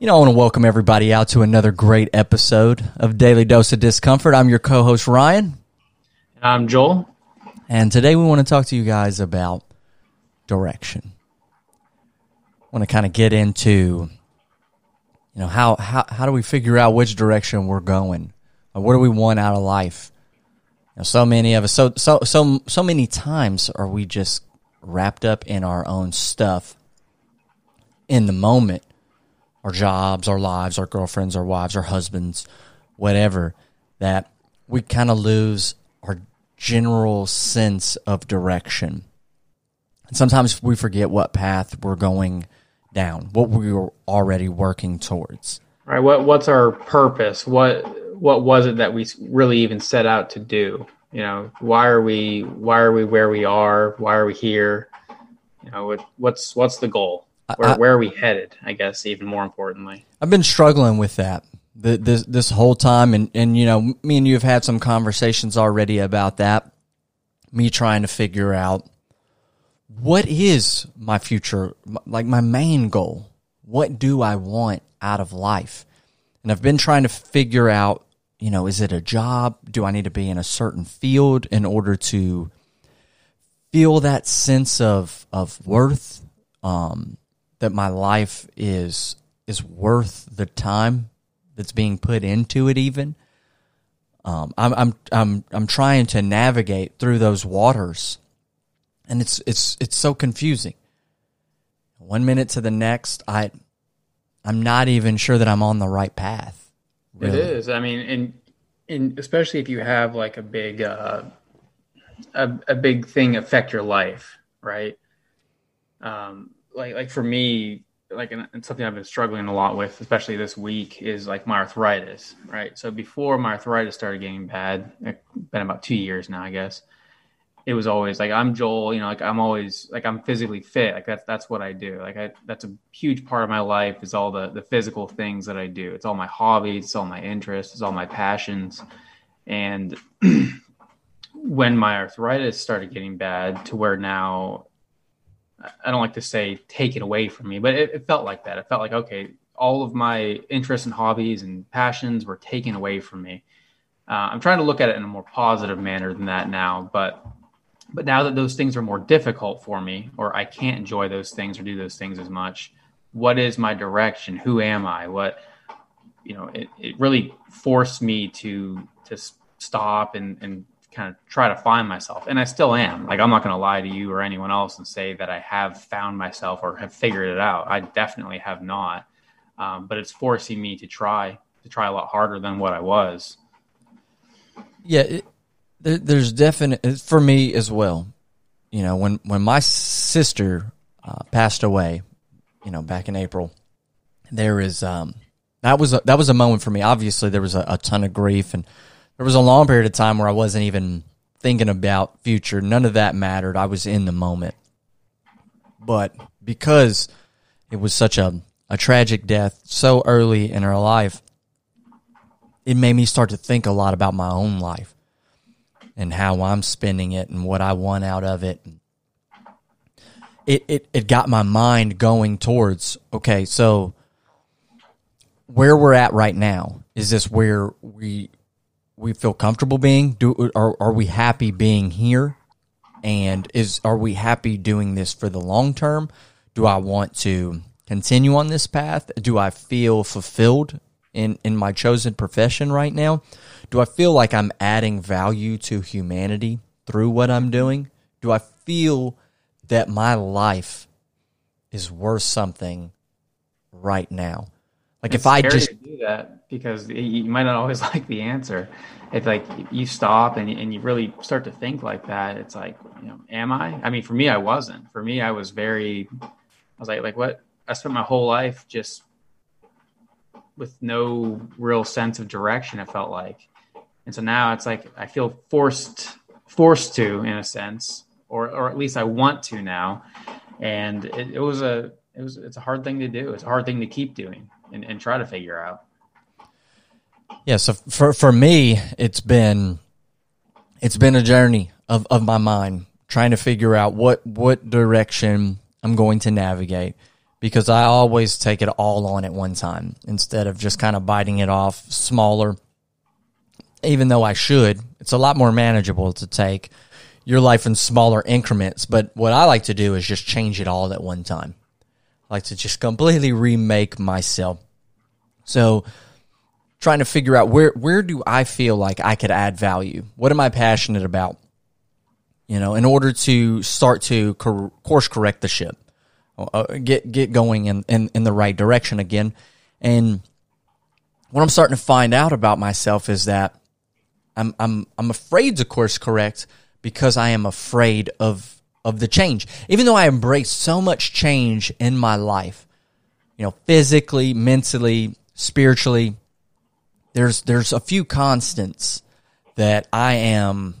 You know, I want to welcome everybody out to another great episode of Daily Dose of Discomfort. I'm your co-host, Ryan. And I'm Joel. And today we want to talk to you guys about direction. I want to kind of get into, you know, how do we figure out which direction we're going? Or what do we want out of life? You know, so many of us, so many times are we just wrapped up in our own stuff in the moment. Our jobs, our lives, our girlfriends, our wives, our husbands, whatever, that we kind of lose our general sense of direction. And sometimes we forget what path we're going down, what we were already working towards. Right. What's our purpose? What was it that we really even set out to do? You know, why are we where we are? Why are we here? You know, what's the goal? Where are we headed, I guess, even more importantly? I've been struggling with that this whole time. And, you know, me and you have had some conversations already about that, me trying to figure out what is my future, like my main goal. What do I want out of life? And I've been trying to figure out, you know, is it a job? Do I need to be in a certain field in order to feel that sense of worth? That my life is worth the time that's being put into it. Even I'm trying to navigate through those waters, and it's so confusing. One minute to the next, I'm not even sure that I'm on the right path. Really. It is. I mean, and especially if you have like a big big thing affect your life, right? Like for me, like, and something I've been struggling a lot with, especially this week, is like my arthritis, right? So before my arthritis started getting bad, it's been about 2 years now, I guess. It was always like, I'm Joel, you know, like I'm always like, I'm physically fit. Like that's what I do. Like that's a huge part of my life is all the physical things that I do. It's all my hobbies, it's all my interests, it's all my passions. And when my arthritis started getting bad to where now, I don't like to say take it away from me, but it felt like that. It felt like, okay, all of my interests and hobbies and passions were taken away from me. I'm trying to look at it in a more positive manner than that now, but now that those things are more difficult for me, or I can't enjoy those things or do those things as much, what is my direction? Who am I? What, you know, it really forced me to stop and kind of try to find myself. And I still am. Like, I'm not going to lie to you or anyone else and say that I have found myself or have figured it out. I definitely have not. But it's forcing me to try a lot harder than what I was. Yeah. There's definite for me as well. You know, when my sister passed away, you know, back in April, there is, that was a moment for me. Obviously there was a ton of grief, and there was a long period of time where I wasn't even thinking about future. None of that mattered. I was in the moment. But because it was such a tragic death so early in her life, it made me start to think a lot about my own life and how I'm spending it and what I want out of it. It got my mind going towards, okay, so where we're at right now, is this where we feel comfortable being? Are we happy being here? And are we happy doing this for the long term? Do I want to continue on this path? Do I feel fulfilled in my chosen profession right now? Do I feel like I'm adding value to humanity through what I'm doing? Do I feel that my life is worth something right now? Like, it's if I just do that, because you might not always like the answer. It's like you stop and you really start to think like that. It's like, you know, am I? I mean, for me, I wasn't. For me, I was like what? I spent my whole life just with no real sense of direction, it felt like. And so now it's like I feel forced to, in a sense, or at least I want to now. And it's a hard thing to do. It's a hard thing to keep doing. And try to figure out. Yeah, so for me, it's been a journey of my mind trying to figure out what direction I'm going to navigate. because I always take it all on at one time instead of just kind of biting it off smaller. Even though I should, it's a lot more manageable to take your life in smaller increments. But what I like to do is just change it all at one time. I like to just completely remake myself. So trying to figure out where do I feel like I could add value? What am I passionate about? You know, in order to start to course correct the ship, get going in the right direction again. And what I'm starting to find out about myself is that I'm afraid to course correct because I am afraid of the change. Even though I embrace so much change in my life, you know, physically, mentally, spiritually, there's a few constants that I am,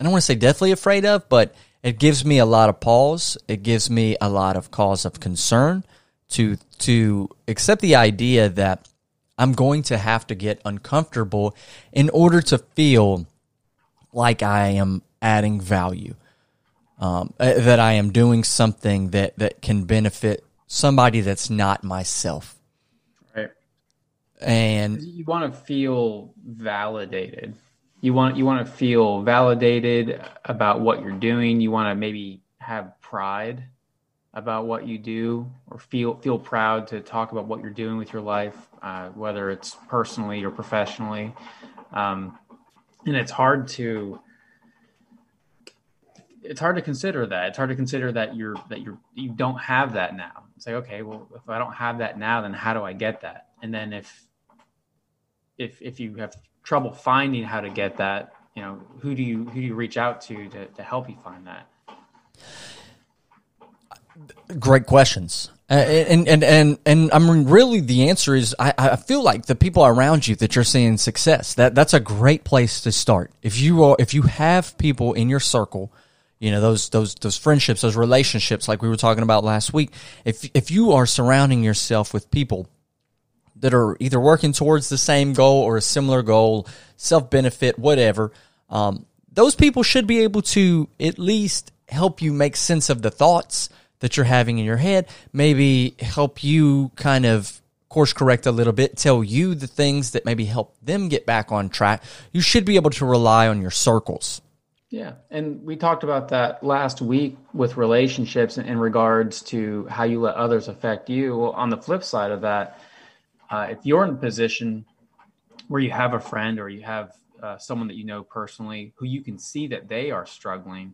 I don't want to say deathly afraid of, but it gives me a lot of pause. It gives me a lot of cause of concern to accept the idea that I'm going to have to get uncomfortable in order to feel like I am adding value, that I am doing something that can benefit somebody that's not myself. Right. And you want to feel validated. You want to feel validated about what you're doing. You want to maybe have pride about what you do, or feel proud to talk about what you're doing with your life, whether it's personally or professionally. And it's hard to consider that. It's hard to consider that you don't have that now. It's like, okay, well, if I don't have that now, then how do I get that? And then if you have trouble finding how to get that, you know, who do you reach out to help you find that? Great questions. And I'm really, the answer is I feel like the people around you that you're seeing success, that's a great place to start. If you have people in your circle, you know, those friendships, those relationships, like we were talking about last week, if you are surrounding yourself with people that are either working towards the same goal or a similar goal, self-benefit, whatever, those people should be able to at least help you make sense of the thoughts that you're having in your head, maybe help you kind of course correct a little bit, tell you the things that maybe help them get back on track. You should be able to rely on your circles. Yeah, and we talked about that last week with relationships in regards to how you let others affect you. Well, on the flip side of that, if you're in a position where you have a friend or you have someone that you know personally who you can see that they are struggling,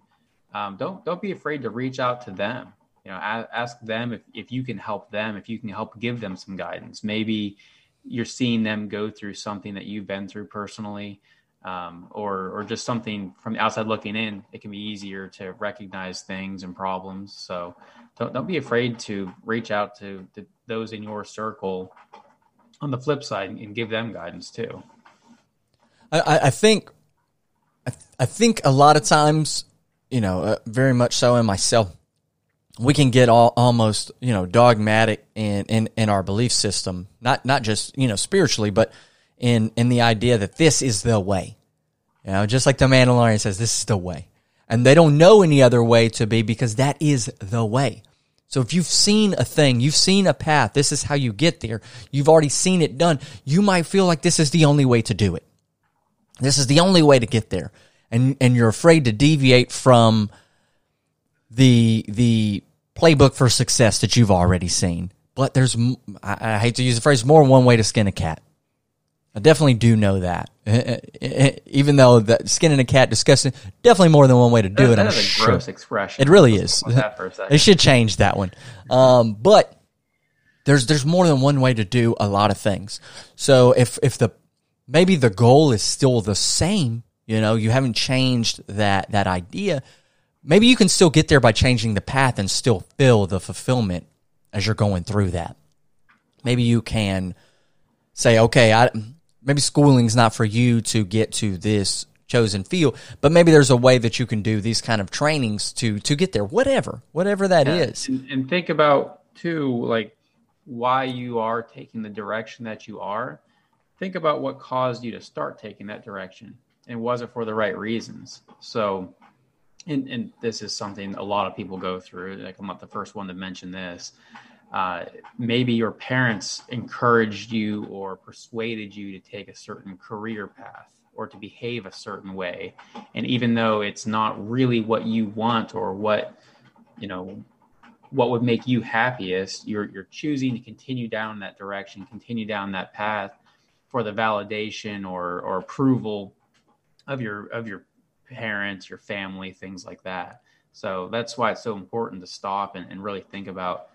don't be afraid to reach out to them. You know, ask them if you can help them, if you can help give them some guidance. Maybe you're seeing them go through something that you've been through personally, or just something from the outside looking in. It can be easier to recognize things and problems. So don't be afraid to reach out to those in your circle on the flip side and give them guidance too. I think a lot of times, you know, very much so in myself, we can get almost, you know, dogmatic in our belief system, not just, you know, spiritually, but in the idea that this is the way, you know, just like the Mandalorian says, this is the way, and they don't know any other way to be because that is the way. So if you've seen a thing, you've seen a path, this is how you get there, you've already seen it done, you might feel like this is the only way to do it. This is the only way to get there. And you're afraid to deviate from the playbook for success that you've already seen. But there's, I hate to use the phrase, more one way to skin a cat. I definitely do know that. Even though the skinning a cat disgusting, definitely more than one way to do that. I'm sure. That's a gross expression. It really is. They should change that one. But there's more than one way to do a lot of things. So if maybe the goal is still the same, you know, you haven't changed that idea. Maybe you can still get there by changing the path and still feel the fulfillment as you're going through that. Maybe you can say, okay, maybe schooling's not for you to get to this chosen field, but maybe there's a way that you can do these kind of trainings to get there, whatever that is. And think about, too, like why you are taking the direction that you are. Think about what caused you to start taking that direction, and was it for the right reasons? So, and this is something a lot of people go through. Like, I'm not the first one to mention this, maybe your parents encouraged you or persuaded you to take a certain career path or to behave a certain way. And even though it's not really what you want or what, you know, what would make you happiest, you're choosing to continue down that direction, continue down that path for the validation or approval of your parents, your family, things like that. So that's why it's so important to stop and really think about,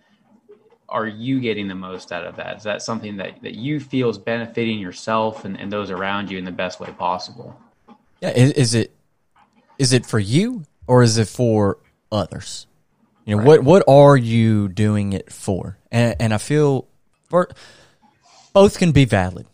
are you getting the most out of that? Is that something that, that you feel is benefiting yourself and those around you in the best way possible? Yeah. Is it for you or is it for others? You know, right. What are you doing it for? And I feel both can be valid.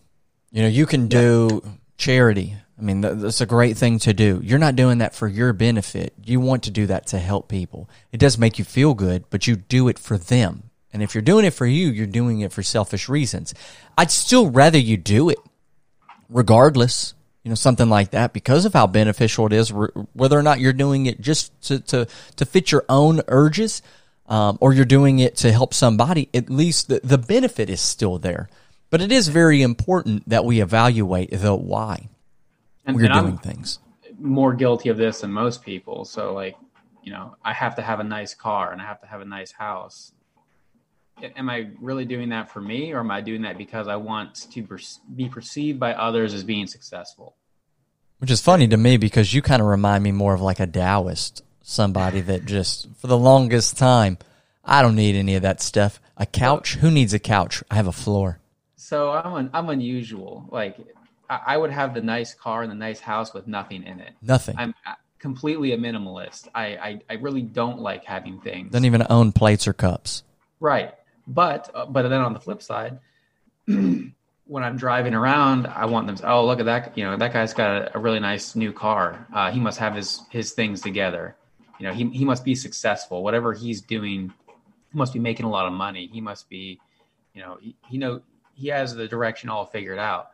You know, you can do charity. I mean, that's a great thing to do. You're not doing that for your benefit. You want to do that to help people. It does make you feel good, but you do it for them. And if you're doing it for you, you're doing it for selfish reasons. I'd still rather you do it regardless, you know, something like that, because of how beneficial it is, whether or not you're doing it just to fit your own urges or you're doing it to help somebody. At least the benefit is still there. But it is very important that we evaluate the why. And I'm doing things more guilty of this than most people. So like, you know, I have to have a nice car and I have to have a nice house. Am I really doing that for me? Or am I doing that because I want to be perceived by others as being successful? Which is funny to me because you kind of remind me more of like a Taoist, somebody that just for the longest time, I don't need any of that stuff. A couch? Who needs a couch? I have a floor. So I'm unusual. Like, I would have the nice car and the nice house with nothing in it. Nothing. I'm completely a minimalist. I really don't like having things. Don't even own plates or cups. Right. But then on the flip side, when I'm driving around, I want them to, oh, look at that. You know, that guy's got a really nice new car. He must have his things together. You know, he must be successful. Whatever he's doing, he must be making a lot of money. He must be, you know, he has the direction all figured out.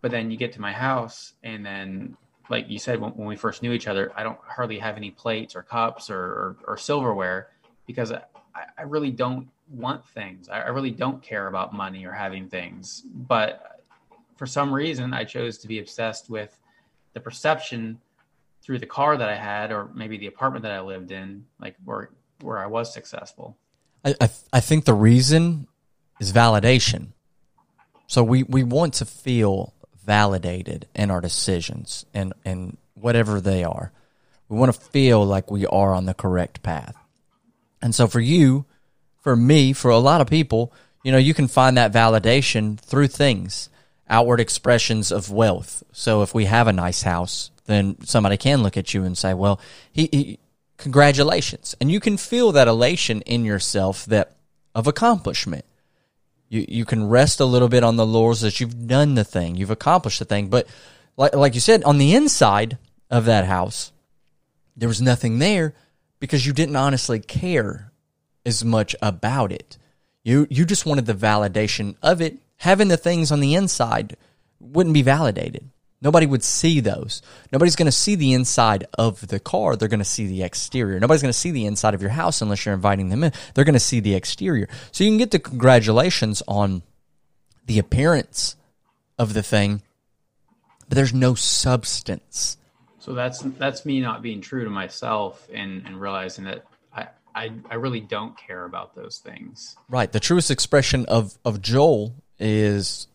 But then you get to my house, and then, like you said, when we first knew each other, I don't hardly have any plates or cups or silverware because I really don't want things. I really don't care about money or having things. But for some reason, I chose to be obsessed with the perception through the car that I had or maybe the apartment that I lived in, like where I was successful. I think the reason is validation. So we want to feel validated in our decisions and whatever they are. We want to feel like we are on the correct path. And so for you, for me, for a lot of people, you know, you can find that validation through things, outward expressions of wealth. So if we have a nice house, then somebody can look at you and say, well, he congratulations. And you can feel that elation in yourself that of accomplishment. You can rest a little bit on the laurels that you've done the thing, you've accomplished the thing. But like you said, on the inside of that house, there was nothing there because you didn't honestly care as much about it. You just wanted the validation of it. Having the things on the inside wouldn't be validated. Nobody would see those. Nobody's going to see the inside of the car. They're going to see the exterior. Nobody's going to see the inside of your house unless you're inviting them in. They're going to see the exterior. So you can get the congratulations on the appearance of the thing, but there's no substance. So that's me not being true to myself and realizing that I really don't care about those things. Right. The truest expression of Joel is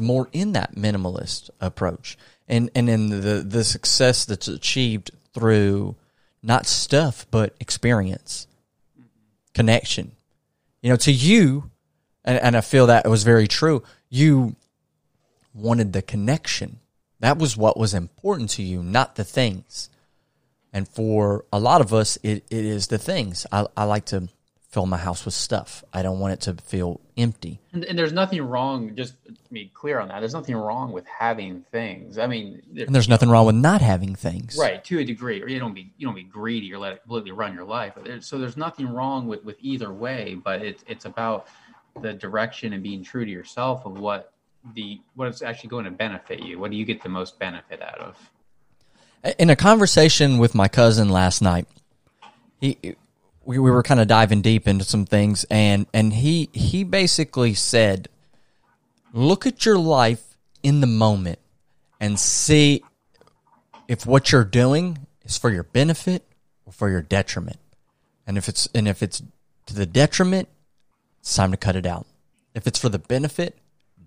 more in that minimalist approach and in the success that's achieved through not stuff, but experience, connection. You know, to you, and I feel that it was very true, you wanted the connection. That was what was important to you, not the things. And for a lot of us, it is the things. I like to fill my house with stuff. I don't want it to feel empty. And there's nothing wrong, just to be clear on that, there's nothing wrong with having things. I mean, there's nothing wrong with not having things. Right, to a degree. Or you don't be greedy or let it completely run your life. So there's nothing wrong with either way, but it's about the direction and being true to yourself of what is actually going to benefit you. What do you get the most benefit out of? In a conversation with my cousin last night, we were kind of diving deep into some things, and he basically said, look at your life in the moment and see if what you're doing is for your benefit or for your detriment. And if it's to the detriment, it's time to cut it out. If it's for the benefit,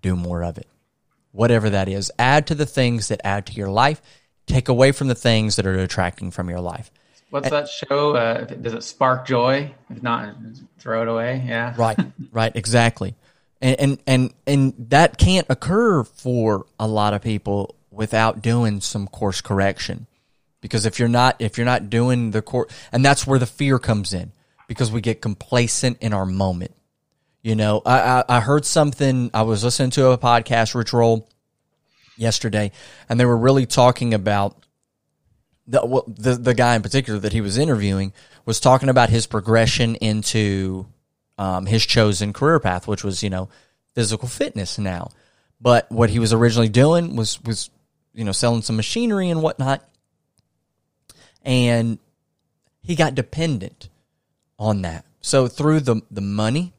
do more of it. Whatever that is, add to the things that add to your life. Take away from the things that are detracting from your life. What's that show? Does it spark joy? If not, throw it away. Yeah. Right. Exactly. And that can't occur for a lot of people without doing some course correction, because if you're not doing the course, and that's where the fear comes in, because we get complacent in our moment. You know, I heard something. I was listening to a podcast, Rich Roll, yesterday, and they were really talking about the guy in particular that he was interviewing was talking about his progression into his chosen career path, which was, you know, physical fitness now. But what he was originally doing was, you know, selling some machinery and whatnot. And he got dependent on that. So through the money,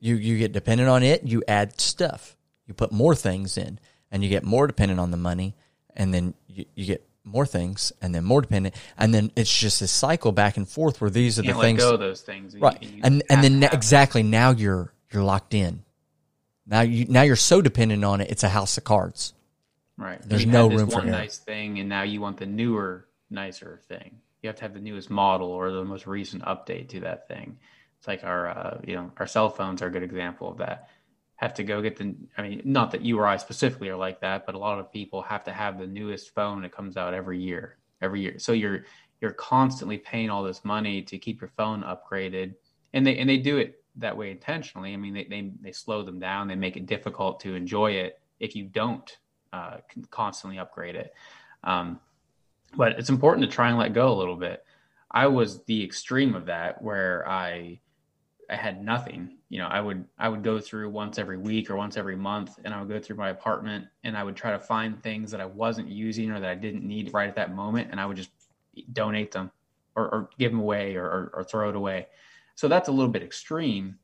you get dependent on it, you add stuff. You put more things in, and you get more dependent on the money, and then you get more things, and then more dependent, and then it's just this cycle back and forth where these are the things. Let go of those things, right? And then now you're locked in. Now you're so dependent on it. It's a house of cards, right? There's no room for one nice thing, and now you want the newer, nicer thing. You have to have the newest model or the most recent update to that thing. It's like our cell phones are a good example of that. Have to go get the, I mean, not that you or I specifically are like that, but a lot of people have to have the newest phone that comes out every year. So you're constantly paying all this money to keep your phone upgraded, and they do it that way intentionally. I mean, they slow them down. They make it difficult to enjoy it if you don't constantly upgrade it. But it's important to try and let go a little bit. I was the extreme of that, where I had nothing. You know, I would go through once every week or once every month, and I would go through my apartment, and I would try to find things that I wasn't using or that I didn't need right at that moment, and I would just donate them or give them away or throw it away. So that's a little bit extreme,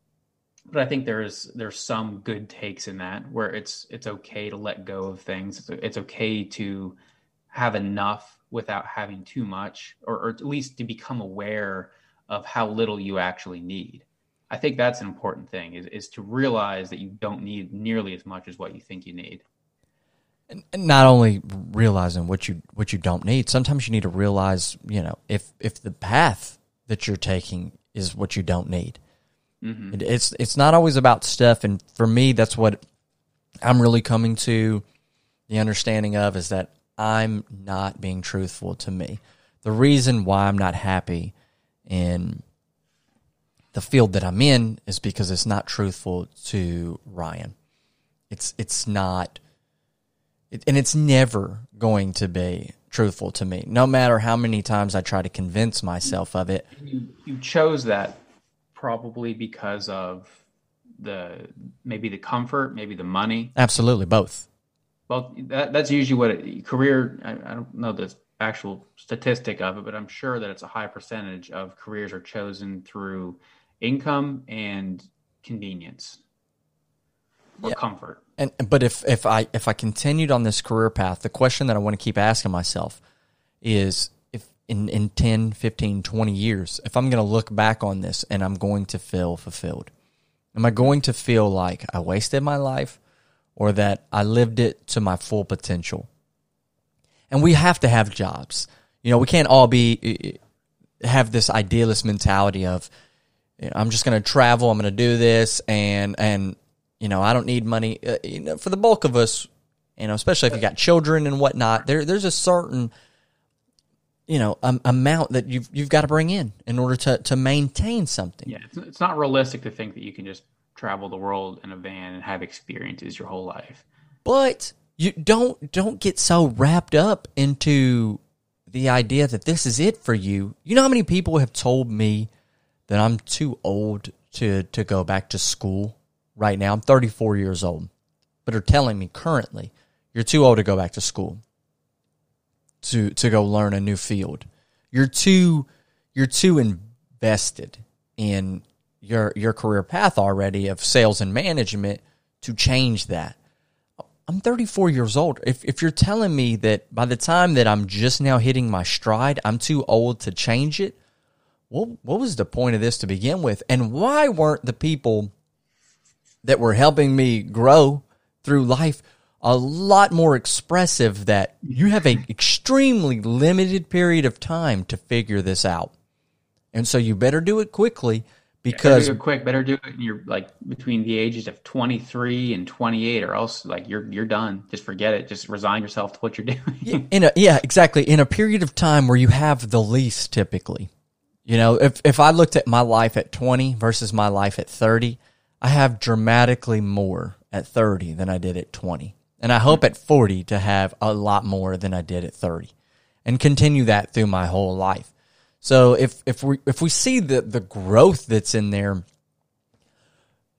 but I think there's some good takes in that, where it's okay to let go of things. It's okay to have enough without having too much, or at least to become aware of how little you actually need. I think that's an important thing, is to realize that you don't need nearly as much as what you think you need. And not only realizing what you don't need, sometimes you need to realize, you know, if the path that you're taking is what you don't need. Mm-hmm. It's not always about stuff. And for me, that's what I'm really coming to the understanding of, is that I'm not being truthful to me. The reason why I'm not happy in the field that I'm in is because it's not truthful to Ryan. It's not, and it's never going to be truthful to me, no matter how many times I try to convince myself of it. You chose that probably because of maybe the comfort, maybe the money. Absolutely, both. Well, that's usually what career. I don't know the actual statistic of it, but I'm sure that it's a high percentage of careers are chosen through income and convenience or comfort. But if I continued on this career path, the question that I want to keep asking myself is, if in 10, 15, 20 years, if I'm going to look back on this and I'm going to feel fulfilled, am I going to feel like I wasted my life, or that I lived it to my full potential? And we have to have jobs. You know, we can't all have this idealist mentality of, you know, I'm just going to travel, I'm going to do this, and you know, I don't need money. You know, for the bulk of us, you know, especially if you got children and whatnot, there's a certain, you know, amount that you've got to bring in order to maintain something. Yeah, it's not realistic to think that you can just travel the world in a van and have experiences your whole life. But you don't get so wrapped up into the idea that this is it for you. You know how many people have told me that I'm too old to go back to school right now? I'm 34 years old, but are telling me currently, you're too old to go back to school to go learn a new field. You're too vested in your career path already of sales and management to change that. I'm 34 years old. If you're telling me that by the time that I'm just now hitting my stride, I'm too old to change it, well, what was the point of this to begin with? And why weren't the people that were helping me grow through life a lot more expressive that you have an extremely limited period of time to figure this out? And so you better do it quickly. Because better do it quick, better do it. And you're like between the ages of 23 and 28, or else like you're done. Just forget it. Just resign yourself to what you're doing. Yeah, exactly. In a period of time where you have the least, typically, you know, if I looked at my life at 20 versus my life at 30, I have dramatically more at 30 than I did at 20, and I hope at 40 to have a lot more than I did at 30, and continue that through my whole life. So if we see the growth that's in there,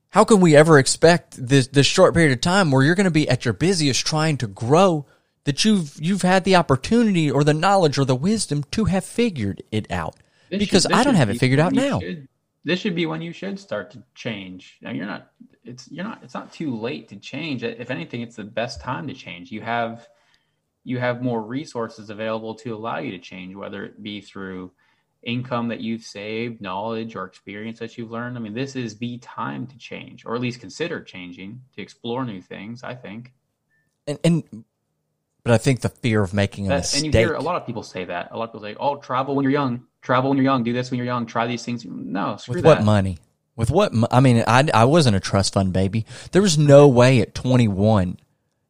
how can we ever expect this short period of time where you're going to be at your busiest trying to grow that you've had the opportunity or the knowledge or the wisdom to have figured it out? Because I don't have it figured out now. This should be when you should start to change. Now it's not too late to change. If anything, it's the best time to change. You have more resources available to allow you to change, whether it be through income that you've saved, knowledge or experience that you've learned. I mean, this is the time to change, or at least consider changing, to explore new things, I think. But I think the fear of making a mistake. And you hear a lot of people say that. A lot of people say, oh, travel when you're young. Travel when you're young. Do this when you're young. Try these things. No, screw that. With what money? With what? I mean, I wasn't a trust fund baby. There was no way at 21,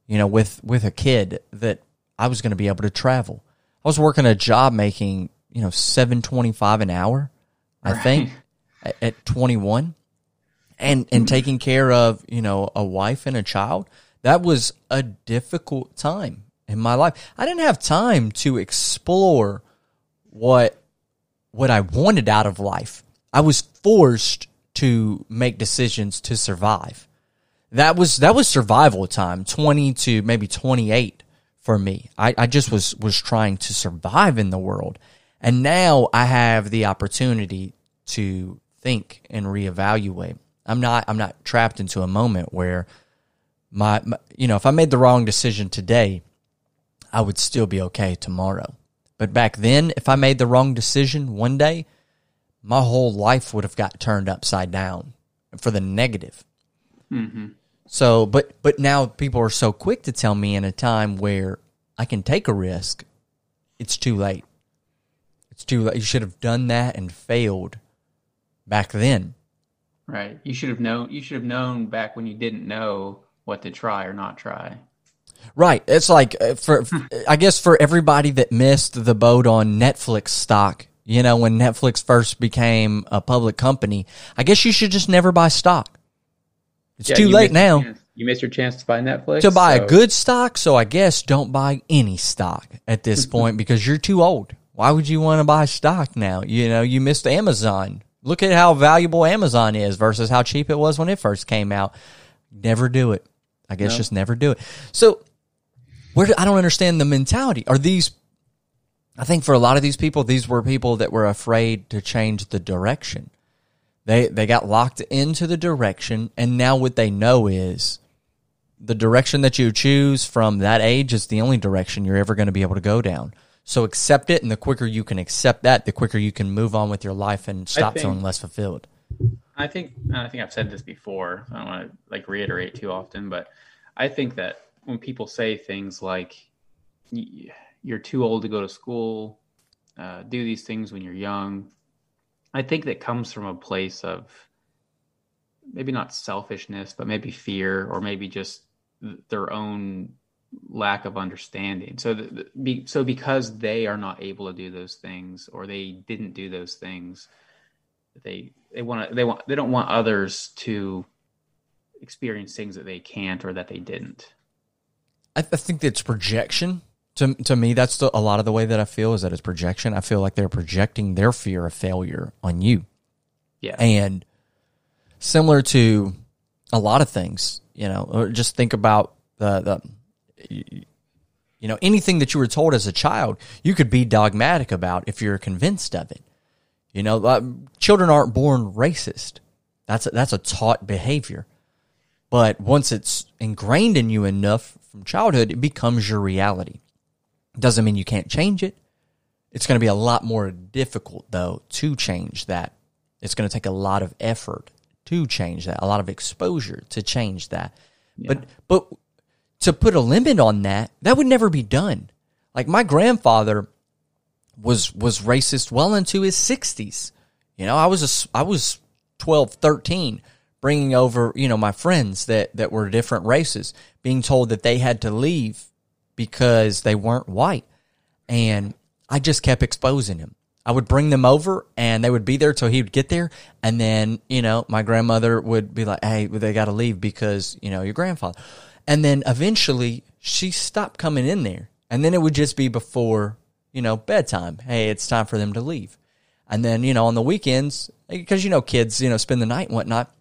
you know, with a kid that I was going to be able to travel. I was working a job making, you know, $7.25 an hour, I think, at 21, and taking care of, you know, a wife and a child. That was a difficult time in my life. I didn't have time to explore what I wanted out of life. I was forced to make decisions to survive. That was survival time, 20 to maybe 28. For me, I just was trying to survive in the world. And now I have the opportunity to think and reevaluate. I'm not trapped into a moment where my you know, if I made the wrong decision today, I would still be okay tomorrow. But back then, if I made the wrong decision one day, my whole life would have got turned upside down for the negative. Mm-hmm. So, but now people are so quick to tell me in a time where I can take a risk, it's too late. It's too late. You should have done that and failed back then. Right. You should have known back when you didn't know what to try or not try. Right. It's like for everybody that missed the boat on Netflix stock, you know, when Netflix first became a public company, I guess you should just never buy stock. It's too late now. You missed your chance to buy Netflix. To buy a good stock, so I guess don't buy any stock at this point because you're too old. Why would you want to buy stock now? You know, you missed Amazon. Look at how valuable Amazon is versus how cheap it was when it first came out. Never do it. I guess just never do it. So I don't understand the mentality. I think for a lot of these people, these were people that were afraid to change the direction. They got locked into the direction, and now what they know is the direction that you choose from that age is the only direction you're ever going to be able to go down. So accept it, and the quicker you can accept that, the quicker you can move on with your life and stop feeling less fulfilled. I think I've said this before. I don't want to like reiterate too often, but I think that when people say things like "you're too old to go to school," "do these things when you're young," I think that comes from a place of maybe not selfishness, but maybe fear, or maybe just their own lack of understanding. So because they are not able to do those things, or they didn't do those things, they don't want others to experience things that they can't or that they didn't. I think that's projection. To me, that's a lot of the way that I feel is that it's projection. I feel like they're projecting their fear of failure on you. Yeah. And similar to a lot of things, you know, or just think about the you know, anything that you were told as a child, you could be dogmatic about if you're convinced of it. You know, children aren't born racist. That's a taught behavior. But once it's ingrained in you enough from childhood, it becomes your reality. Doesn't mean you can't change it. It's going to be a lot more difficult, though, to change that. It's going to take a lot of effort to change that, a lot of exposure to change that. Yeah. But to put a limit on that, that would never be done. Like, my grandfather was racist well into his 60s. You know, I was 12, 13, bringing over, you know, my friends that were different races, being told that they had to leave because they weren't white. And I just kept exposing him. I would bring them over, and they would be there till he would get there. And then, you know, my grandmother would be like, hey, they got to leave because, you know, your grandfather. And then eventually she stopped coming in there. And then it would just be before, you know, bedtime. Hey, it's time for them to leave. And then, you know, on the weekends, because, you know, kids, you know, spend the night and whatnot.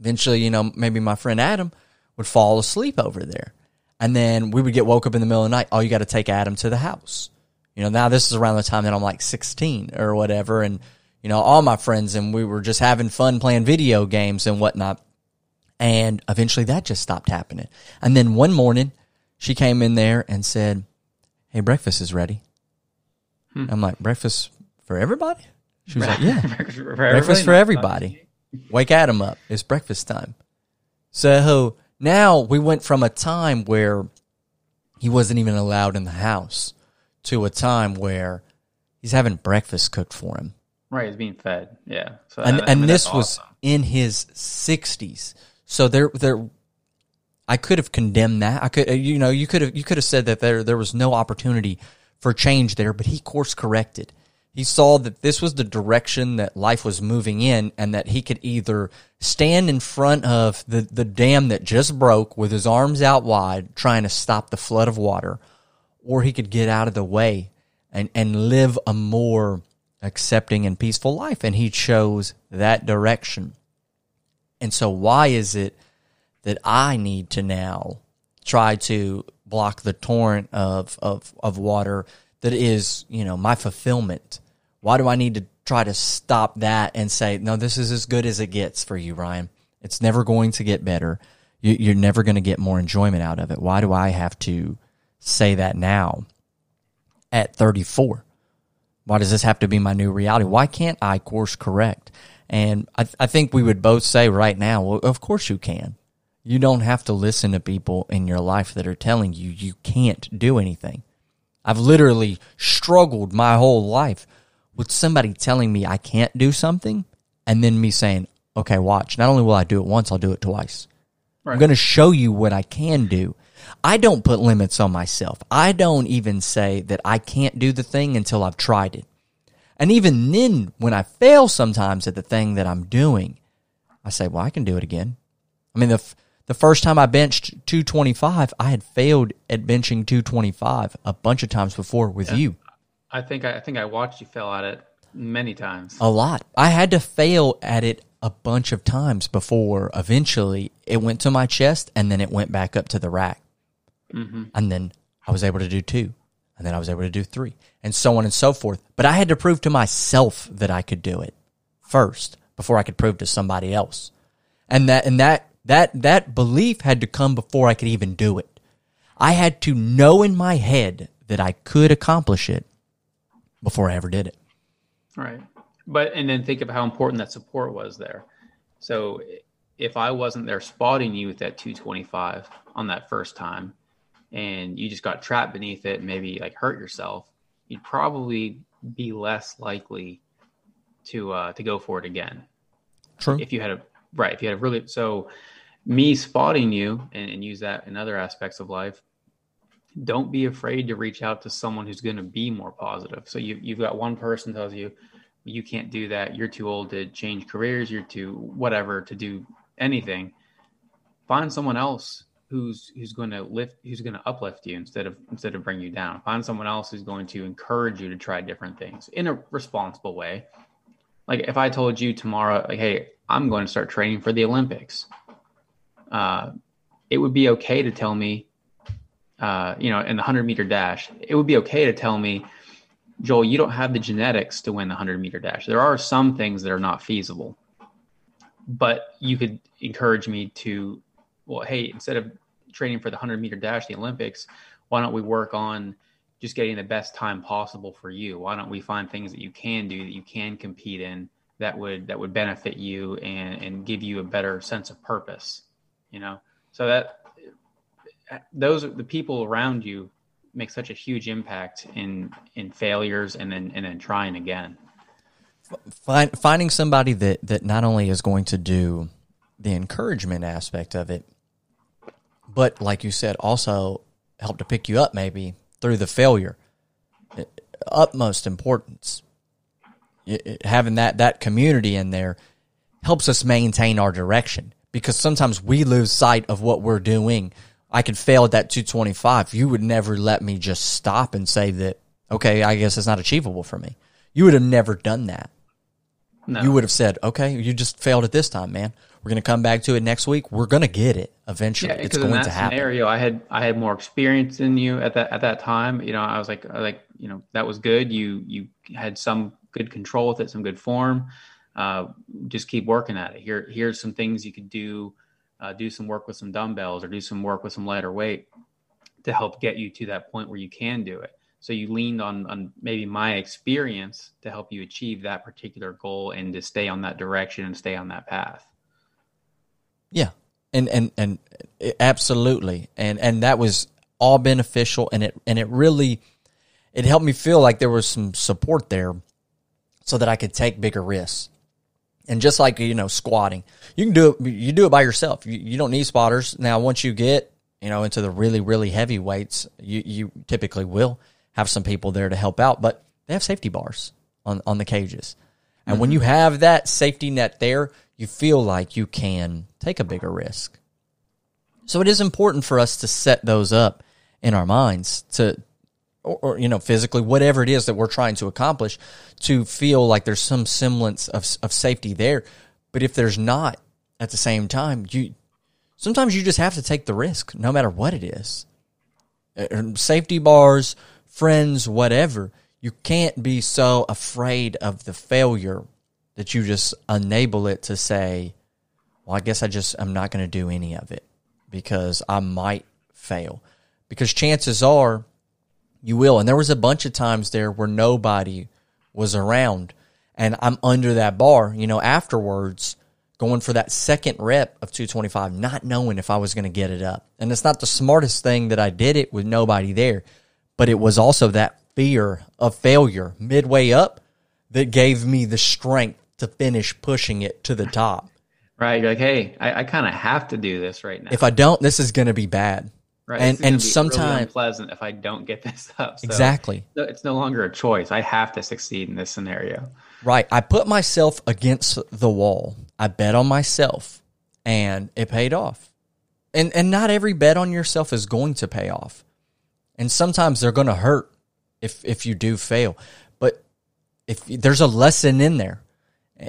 Eventually, you know, maybe my friend Adam would fall asleep over there. And then we would get woke up in the middle of the night. Oh, you got to take Adam to the house. You know, now this is around the time that I'm like 16 or whatever. And, you know, all my friends and we were just having fun playing video games and whatnot. And eventually that just stopped happening. And then one morning she came in there and said, hey, breakfast is ready. I'm like, breakfast for everybody? She was like, yeah, breakfast for everybody. Wake Adam up. It's breakfast time. So now we went from a time where he wasn't even allowed in the house to a time where he's having breakfast cooked for him. Right, he's being fed, yeah. So, and this was awesome. In his 60s. So there, I could have condemned that. I could, you know, you could have said that there was no opportunity for change there, but he course corrected. He saw that this was the direction that life was moving in, and that he could either stand in front of the dam that just broke with his arms out wide, trying to stop the flood of water, or he could get out of the way and live a more accepting and peaceful life. And he chose that direction. And so why is it that I need to now try to block the torrent of water that is, you know, my fulfillment? Why do I need to try to stop that and say, no, this is as good as it gets for you, Ryan. It's never going to get better. You're never going to get more enjoyment out of it. Why do I have to say that now at 34? Why does this have to be my new reality? Why can't I course correct? And I think we would both say right now, well, of course you can. You don't have to listen to people in your life that are telling you you can't do anything. I've literally struggled my whole life with somebody telling me I can't do something, and then me saying, okay, watch, not only will I do it once, I'll do it twice. Right. I'm going to show you what I can do. I don't put limits on myself. I don't even say that I can't do the thing until I've tried it. And even then, when I fail sometimes at the thing that I'm doing, I say, well, I can do it again. I mean, the first time I benched 225, I had failed at benching 225 a bunch of times before with you. I think I watched you fail at it many times. A lot. I had to fail at it a bunch of times before eventually it went to my chest, and then it went back up to the rack. Mm-hmm. And then I was able to do 2, and then I was able to do 3, and so on and so forth. But I had to prove to myself that I could do it first before I could prove to somebody else. And that belief had to come before I could even do it. I had to know in my head that I could accomplish it before I ever did it. Right. And then think of how important that support was there. So if I wasn't there spotting you with that 225 on that first time, and you just got trapped beneath it and maybe like hurt yourself, you'd probably be less likely to go for it again. True. So me spotting you and use that in other aspects of life, don't be afraid to reach out to someone who's going to be more positive. So you've got one person tells you, you can't do that. You're too old to change careers. You're too whatever to do anything. Find someone else who's going to uplift you instead of bring you down. Find someone else who's going to encourage you to try different things in a responsible way. Like if I told you tomorrow, like, hey, I'm going to start training for the Olympics. It would be okay to tell me, in the 100-meter dash, it would be okay to tell me, Joel, you don't have the genetics to win the 100-meter dash. There are some things that are not feasible, but you could encourage me to, well, hey, instead of training for the 100-meter dash, the Olympics, why don't we work on just getting the best time possible for you? Why don't we find things that you can do, that you can compete in, that would benefit you and give you a better sense of purpose, you know? So that those are the people around you make such a huge impact in failures and then trying again. Finding somebody that not only is going to do the encouragement aspect of it, but like you said, also help to pick you up maybe through the failure. Utmost importance. Having that community in there helps us maintain our direction, because sometimes we lose sight of what we're doing. I could fail at that 225. You would never let me just stop and say that, okay, I guess it's not achievable for me. You would have never done that. No. You would have said, okay, you just failed at this time, man. We're going to come back to it next week. We're going to get it eventually. Yeah, it's going to happen. Scenario, I had more experience than you at that time. You know, I was like, you know, that was good. You had some good control with it, some good form. Just keep working at it. Here's some things you could do. Do some work with some dumbbells, or do some work with some lighter weight to help get you to that point where you can do it. So you leaned on maybe my experience to help you achieve that particular goal and to stay on that direction and stay on that path. Yeah. And absolutely. And that was all beneficial. And it really, it helped me feel like there was some support there so that I could take bigger risks. And just like, you know, squatting, you can do it. You do it by yourself. You don't need spotters. Now, once you get, you know, into the really, really heavy weights, you typically will have some people there to help out, but they have safety bars on the cages. And when you have that safety net there, you feel like you can take a bigger risk. So it is important for us to set those up in our minds to, or, you know, physically, whatever it is that we're trying to accomplish, to feel like there's some semblance of safety there. But if there's not, at the same time, sometimes you just have to take the risk, no matter what it is. Safety bars, friends, whatever. You can't be so afraid of the failure that you just enable it to say, well, I guess I'm not going to do any of it because I might fail. Because chances are, you will. And there was a bunch of times there where nobody was around, and I'm under that bar, you know, afterwards, going for that second rep of 225, not knowing if I was going to get it up. And it's not the smartest thing that I did it with nobody there, but it was also that fear of failure midway up that gave me the strength to finish pushing it to the top. Right. You're like, hey, I kind of have to do this right now. If I don't, this is going to be bad. Right. And sometimes really unpleasant if I don't get this up. So exactly. It's no longer a choice. I have to succeed in this scenario. Right. I put myself against the wall. I bet on myself, and it paid off. And not every bet on yourself is going to pay off. And sometimes they're going to hurt if you do fail. But if there's a lesson in there,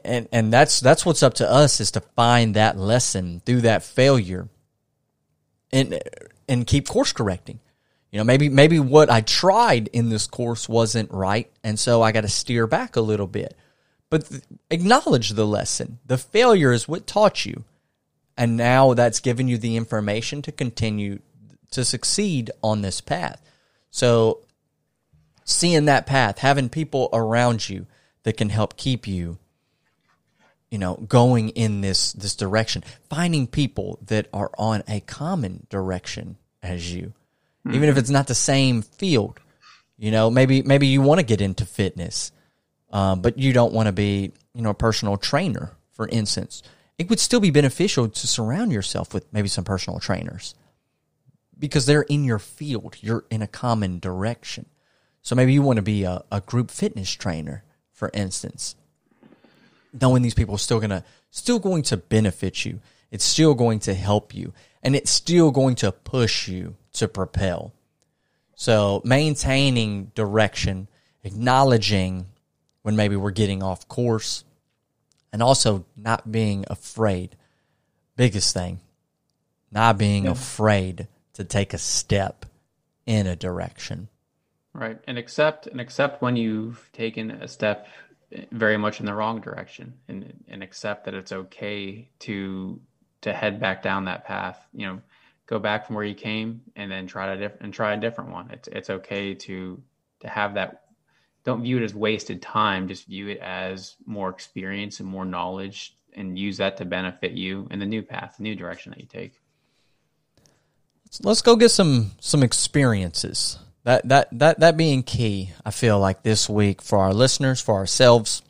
and that's what's up to us, is to find that lesson through that failure. And keep course correcting. You know, maybe what I tried in this course wasn't right, and so I got to steer back a little bit. But acknowledge the lesson. The failure is what taught you, and now that's given you the information to continue to succeed on this path. So seeing that path, having people around you that can help keep you, you know, going in this direction, finding people that are on a common direction as you, even if it's not the same field. You know, maybe you want to get into fitness, but you don't want to be, you know, a personal trainer, for instance. It would still be beneficial to surround yourself with maybe some personal trainers because they're in your field. You're in a common direction. So maybe you want to be a group fitness trainer, for instance. Knowing these people are still going to benefit you. It's still going to help you, and it's still going to push you to propel. So maintaining direction, acknowledging when maybe we're getting off course, and also not being afraid. Biggest thing, not being afraid to take a step in a direction. Right. And accept when you've taken a step very much in the wrong direction, and accept that it's okay to head back down that path. You know, go back from where you came and then try a different one. It's okay to have that. Don't view it as wasted time. Just view it as more experience and more knowledge, and use that to benefit you in the new path, the new direction that you take. Let's go get some experiences. That being key, I feel like this week for our listeners, for ourselves.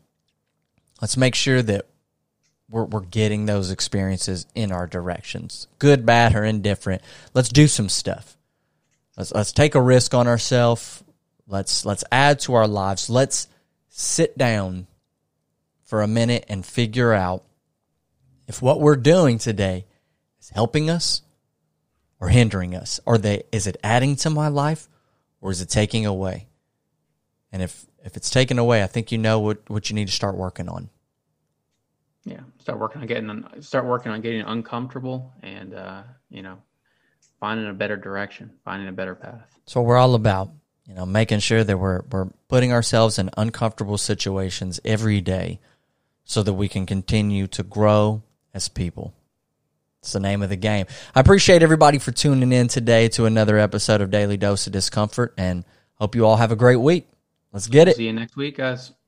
Let's make sure that we're getting those experiences in our directions, good, bad, or indifferent. Let's do some stuff. Let's take a risk on ourselves. Let's add to our lives. Let's sit down for a minute and figure out if what we're doing today is helping us or hindering us. Is it adding to my life or is it taking away? And if it's taking away, I think you know what you need to start working on. Yeah, start working on getting uncomfortable and finding a better direction, finding a better path. So we're all about. You know, making sure that we're putting ourselves in uncomfortable situations every day so that we can continue to grow as people. It's the name of the game. I appreciate everybody for tuning in today to another episode of Daily Dose of Discomfort, and hope you all have a great week. Let's get it. See you next week, guys.